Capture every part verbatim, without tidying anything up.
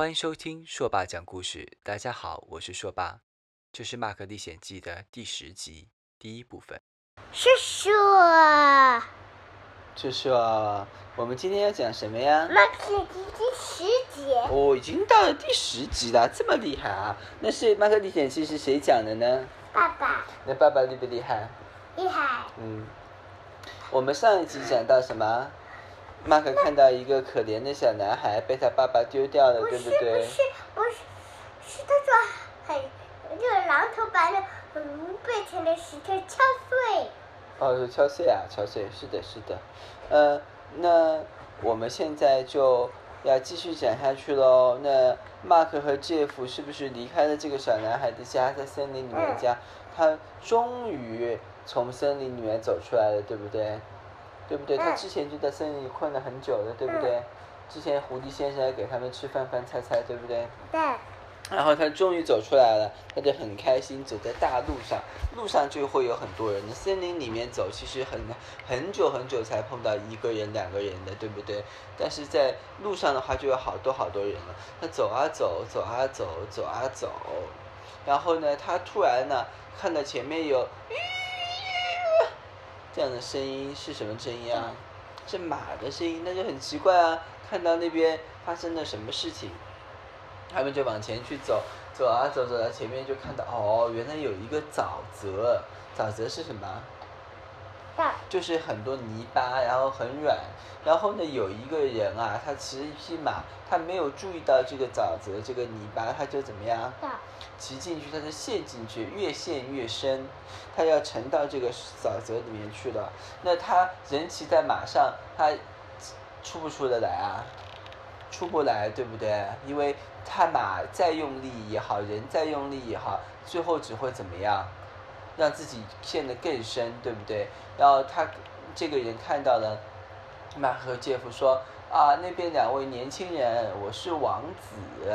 欢迎收听硕爸讲故事。大家好，我是硕爸，这是《马可历险记》的第十集第一部分。叔叔，叔叔，我们今天要讲什么呀？马可历险记第十集。哦，已经到了第十集了，这么厉害啊！那是《马可历险记》是谁讲的呢？爸爸。那爸爸厉不厉害？厉害。嗯，我们上一集讲到什么？马可看到一个可怜的小男孩被他爸爸丢掉了，对不对？不是不是是他说很就是榔头把那变成的石头敲碎。哦，是敲碎啊，敲碎，是的，是的。呃，那我们现在就要继续讲下去喽。那马可和 Jeff 是不是离开了这个小男孩的家，在森林里面家？嗯、他终于从森林里面走出来了，对不对？对不对？他之前就在森林里困了很久了，对不对？嗯、之前狐狸先生给他们吃饭饭菜菜，对不对？对。然后他终于走出来了，他就很开心，走在大路上，路上就会有很多人。森林里面走，其实很很久很久才碰到一个人、两个人的，对不对？但是在路上的话，就有好多好多人了。他走啊走，走啊走，走啊走，然后呢，他突然呢，看到前面有。这样的声音是什么声音啊？是马的声音，那就很奇怪啊！看到那边发生了什么事情，他们就往前去走，走啊走，走到前面就看到，哦，原来有一个沼泽，沼泽是什么？就是很多泥巴，然后很软。然后呢，有一个人啊，他骑着一匹马，他没有注意到这个沼泽这个泥巴，他就怎么样？骑进去，他就陷进去，越陷越深，他要沉到这个沼泽里面去了。那他人骑在马上，他出不出得来啊？出不来，对不对？因为他马再用力也好，人再用力也好，最后只会怎么样？让自己陷得更深，对不对？然后他这个人看到了马和杰夫说：“啊，那边两位年轻人，我是王子，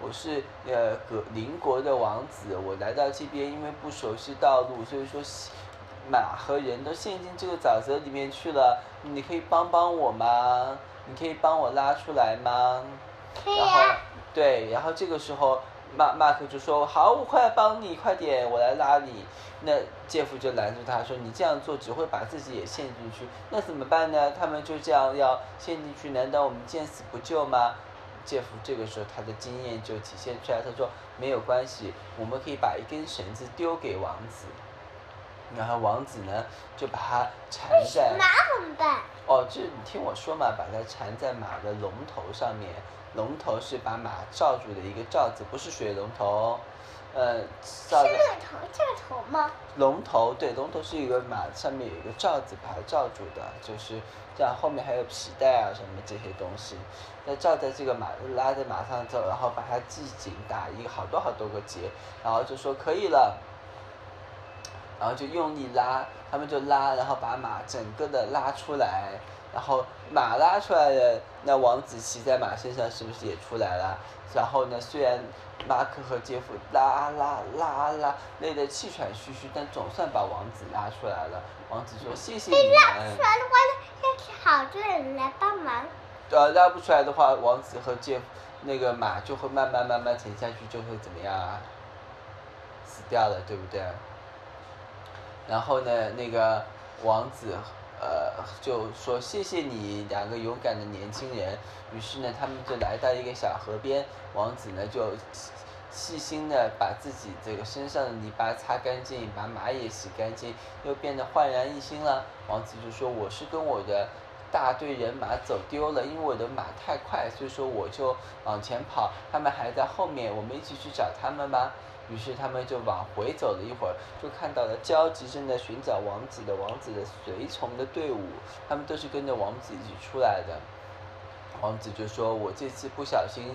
我是呃邻国的王子，我来到这边因为不熟悉道路，所以说马和人都陷进这个沼泽里面去了。你可以帮帮我吗？你可以帮我拉出来吗？”可以啊。对，然后这个时候。马马克就说：“好，我快帮你，快点，我来拉你。”那杰夫就拦住他说：“你这样做只会把自己也陷进去，那怎么办呢？他们就这样要陷进去，难道我们见死不救吗？”杰夫这个时候他的经验就体现出来，他说：“没有关系，我们可以把一根绳子丢给王子，然后王子呢就把它缠在马怎么办？哦，这你听我说嘛，把它缠在马的龙头上面。”龙头是把马罩住的一个罩子，不是水龙头，呃，罩子。是那个头，这个头吗？龙头，对，龙头是一个马上面有一个罩子把它罩住的，就是这样，后面还有皮带啊什么这些东西，那罩在这个马，拉在马上走，然后把它系紧，打一个好多好多个结，然后就说可以了，然后就用力拉，他们就拉，然后把马整个的拉出来。然后马拉出来了，那王子骑在马身上是不是也出来了？然后呢，虽然马可和杰夫拉拉拉拉累得气喘吁吁，但总算把王子拉出来了。王子说：“谢谢你们。”拉不出来的话，要是好多人来帮忙。呃，拉不出来的话，王子和杰夫那个马就会慢慢慢慢沉下去，就会怎么样啊？死掉了，对不对？然后呢，那个王子。呃，就说谢谢你两个勇敢的年轻人。于是呢，他们就来到一个小河边。王子呢就细心的把自己这个身上的泥巴擦干净，把马也洗干净，又变得焕然一新了。王子就说：“我是跟我的大队人马走丢了，因为我的马太快，所以说我就往前跑，他们还在后面，我们一起去找他们吧。”于是他们就往回走了一会儿，就看到了焦急正在寻找王子的王子的随从的队伍，他们都是跟着王子一起出来的。王子就说：“我这次不小心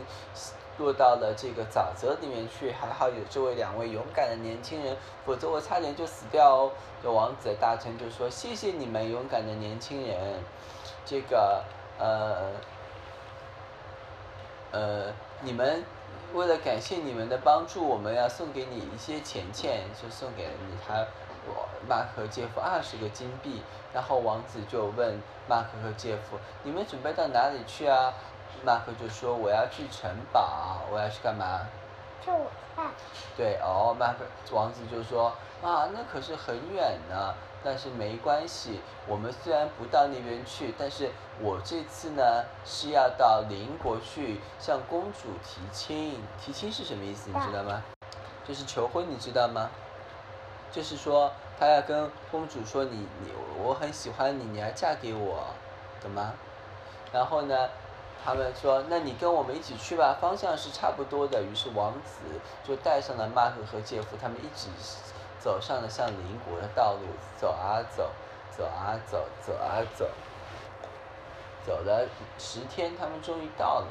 落到了这个沼泽里面去，还好有这位两位勇敢的年轻人，否则我差点就死掉哦。”这王子的大臣就说：“谢谢你们勇敢的年轻人，这个呃呃你们。”为了感谢你们的帮助，我们要送给你一些钱钱，就送给你他我马可和杰夫二十个金币。然后王子就问马可和杰夫：“你们准备到哪里去啊？”马克就说我要去城堡，我要去干嘛？吃午饭。对哦，马克王子就说啊，那可是很远呢。但是没关系，我们虽然不到那边去，但是我这次呢是要到邻国去向公主提亲。提亲是什么意思？你知道吗？就是求婚，你知道吗？就是说他要跟公主说你你我很喜欢你，你要嫁给我，懂吗？然后呢，他们说那你跟我们一起去吧，方向是差不多的。于是王子就带上了马克和杰夫，他们一起走上了向邻国的道路，走啊走，走啊走，走啊走，走了十天，他们终于到了。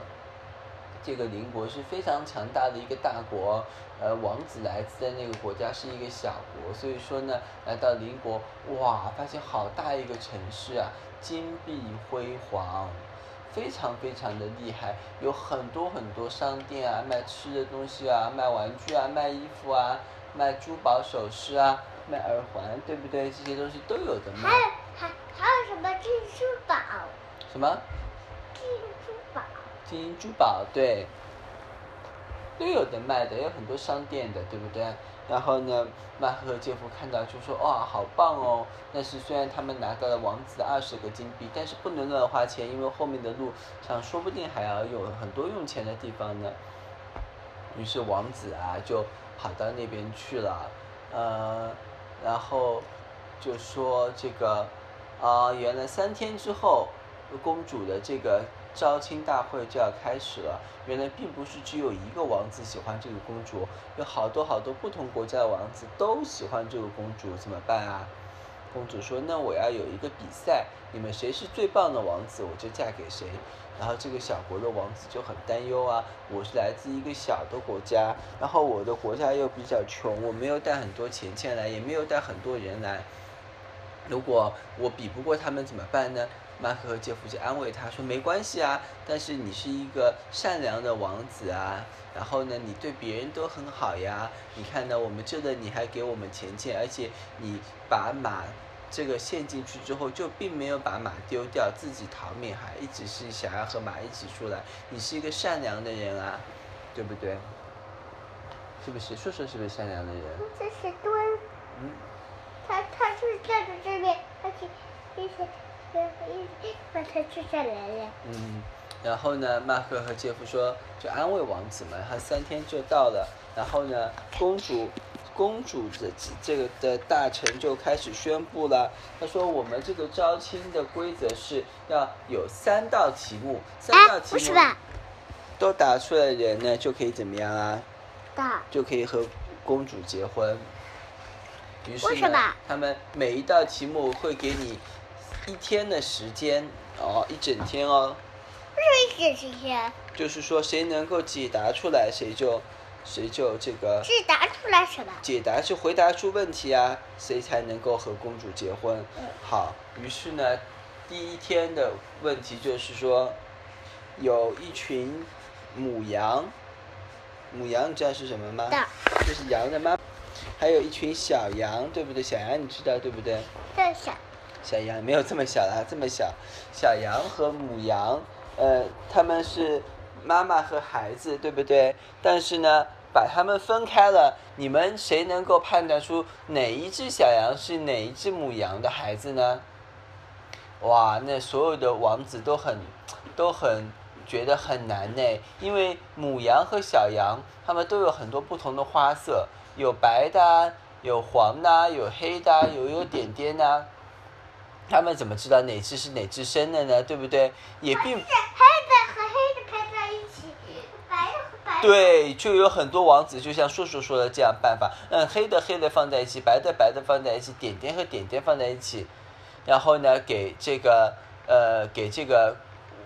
这个邻国是非常强大的一个大国，呃，王子来自的那个国家是一个小国，所以说呢，来到邻国，哇，发现好大一个城市啊，金碧辉煌。非常非常的厉害，有很多很多商店啊，卖吃的东西啊，卖玩具啊，卖衣服啊，卖珠宝首饰啊，卖耳环，对不对？这些东西都有的卖。还有还还有什么金银珠宝？什么？金银珠宝。金银珠宝，对，都有的卖的，有很多商店的，对不对？然后呢，马克和杰夫看到就说：“哇，好棒哦！”但是虽然他们拿到了王子的二十个金币，但是不能乱花钱，因为后面的路上说不定还要有很多用钱的地方呢。于是王子啊就跑到那边去了，呃，然后就说这个啊、呃，原来三天之后，公主的这个招亲大会就要开始了。原来并不是只有一个王子喜欢这个公主，有好多好多不同国家的王子都喜欢这个公主，怎么办啊？公主说：“那我要有一个比赛，你们谁是最棒的王子，我就嫁给谁。”然后这个小国的王子就很担忧啊，我是来自一个小的国家，然后我的国家又比较穷，我没有带很多钱钱来，也没有带很多人来。如果我比不过他们怎么办呢？马克和杰夫就安慰他说：“没关系啊，但是你是一个善良的王子啊，然后呢，你对别人都很好呀。你看呢，我们这的你还给我们钱钱，而且你把马这个陷进去之后，就并没有把马丢掉，自己逃命，还一直是想要和马一起出来。你是一个善良的人啊，对不对？是不是？说说是不是善良的人？这是蹲，嗯，他他是站在这边，而且而且。”那他就下来了。嗯，然后呢，马克和杰夫说，就安慰王子们，他三天就到了。然后呢，公主，公主的这个的大臣就开始宣布了。他说，我们这个招亲的规则是要有三道题目，三道题目，哎，不是吧？都答出来的人呢，就可以怎么样啊？答，就可以和公主结婚。于是呢，为什么？他们每一道题目会给你一天的时间哦，一整天哦。为什么一整天？就是说，谁能够解答出来，谁就，谁就这个。解答出来什么？解答是回答出问题啊，谁才能够和公主结婚？嗯、好，于是呢，第一天的问题就是说，有一群母羊，母羊你知道是什么吗？就是羊的妈。还有一群小羊，对不对？小羊你知道对不对？对，小。小羊没有这么小啦，这么小，小羊和母羊，呃，他们是妈妈和孩子，对不对？但是呢，把他们分开了，你们谁能够判断出哪一只小羊是哪一只母羊的孩子呢？哇，那所有的王子都很，都很觉得很难呢，因为母羊和小羊，他们都有很多不同的花色，有白的，有黄的，有黑的，有有点点的。他们怎么知道哪只是哪只生的呢？对不对？也并黑的和黑的排在一起，白和白。对，就有很多王子就像叔叔说的这样办法，嗯，黑的黑的放在一起，白的白的放在一起，点点和点点放在一起，然后呢，给这个呃，给这个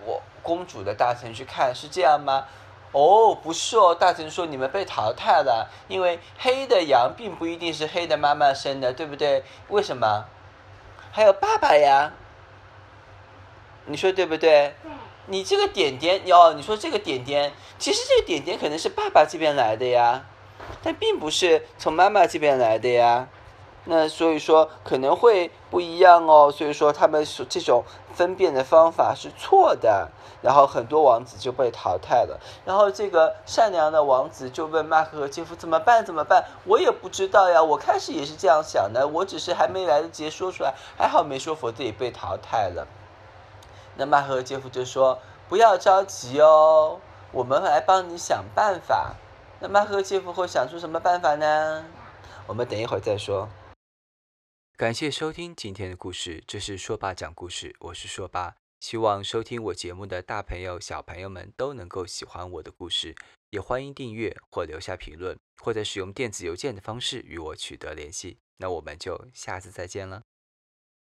我公主的大臣去看，是这样吗？哦，不是哦，大臣说你们被淘汰了，因为黑的羊并不一定是黑的妈妈生的，对不对？为什么？还有爸爸呀，你说对不对？对。你这个点点，哦，你说这个点点，其实这个点点可能是爸爸这边来的呀，但并不是从妈妈这边来的呀，那所以说可能会不一样哦，所以说他们这种分辨的方法是错的，然后很多王子就被淘汰了。然后这个善良的王子就问马克和杰夫怎么办怎么办，我也不知道呀，我开始也是这样想的，我只是还没来得及说出来，还好没说否则也被淘汰了。那马克和杰夫就说不要着急哦，我们来帮你想办法。那马克和杰夫会想出什么办法呢？我们等一会儿再说。感谢收听今天的故事，这是说爸讲故事，我是说爸。希望收听我节目的大朋友小朋友们都能够喜欢我的故事，也欢迎订阅或留下评论，或者使用电子邮件的方式与我取得联系。那我们就下次再见了。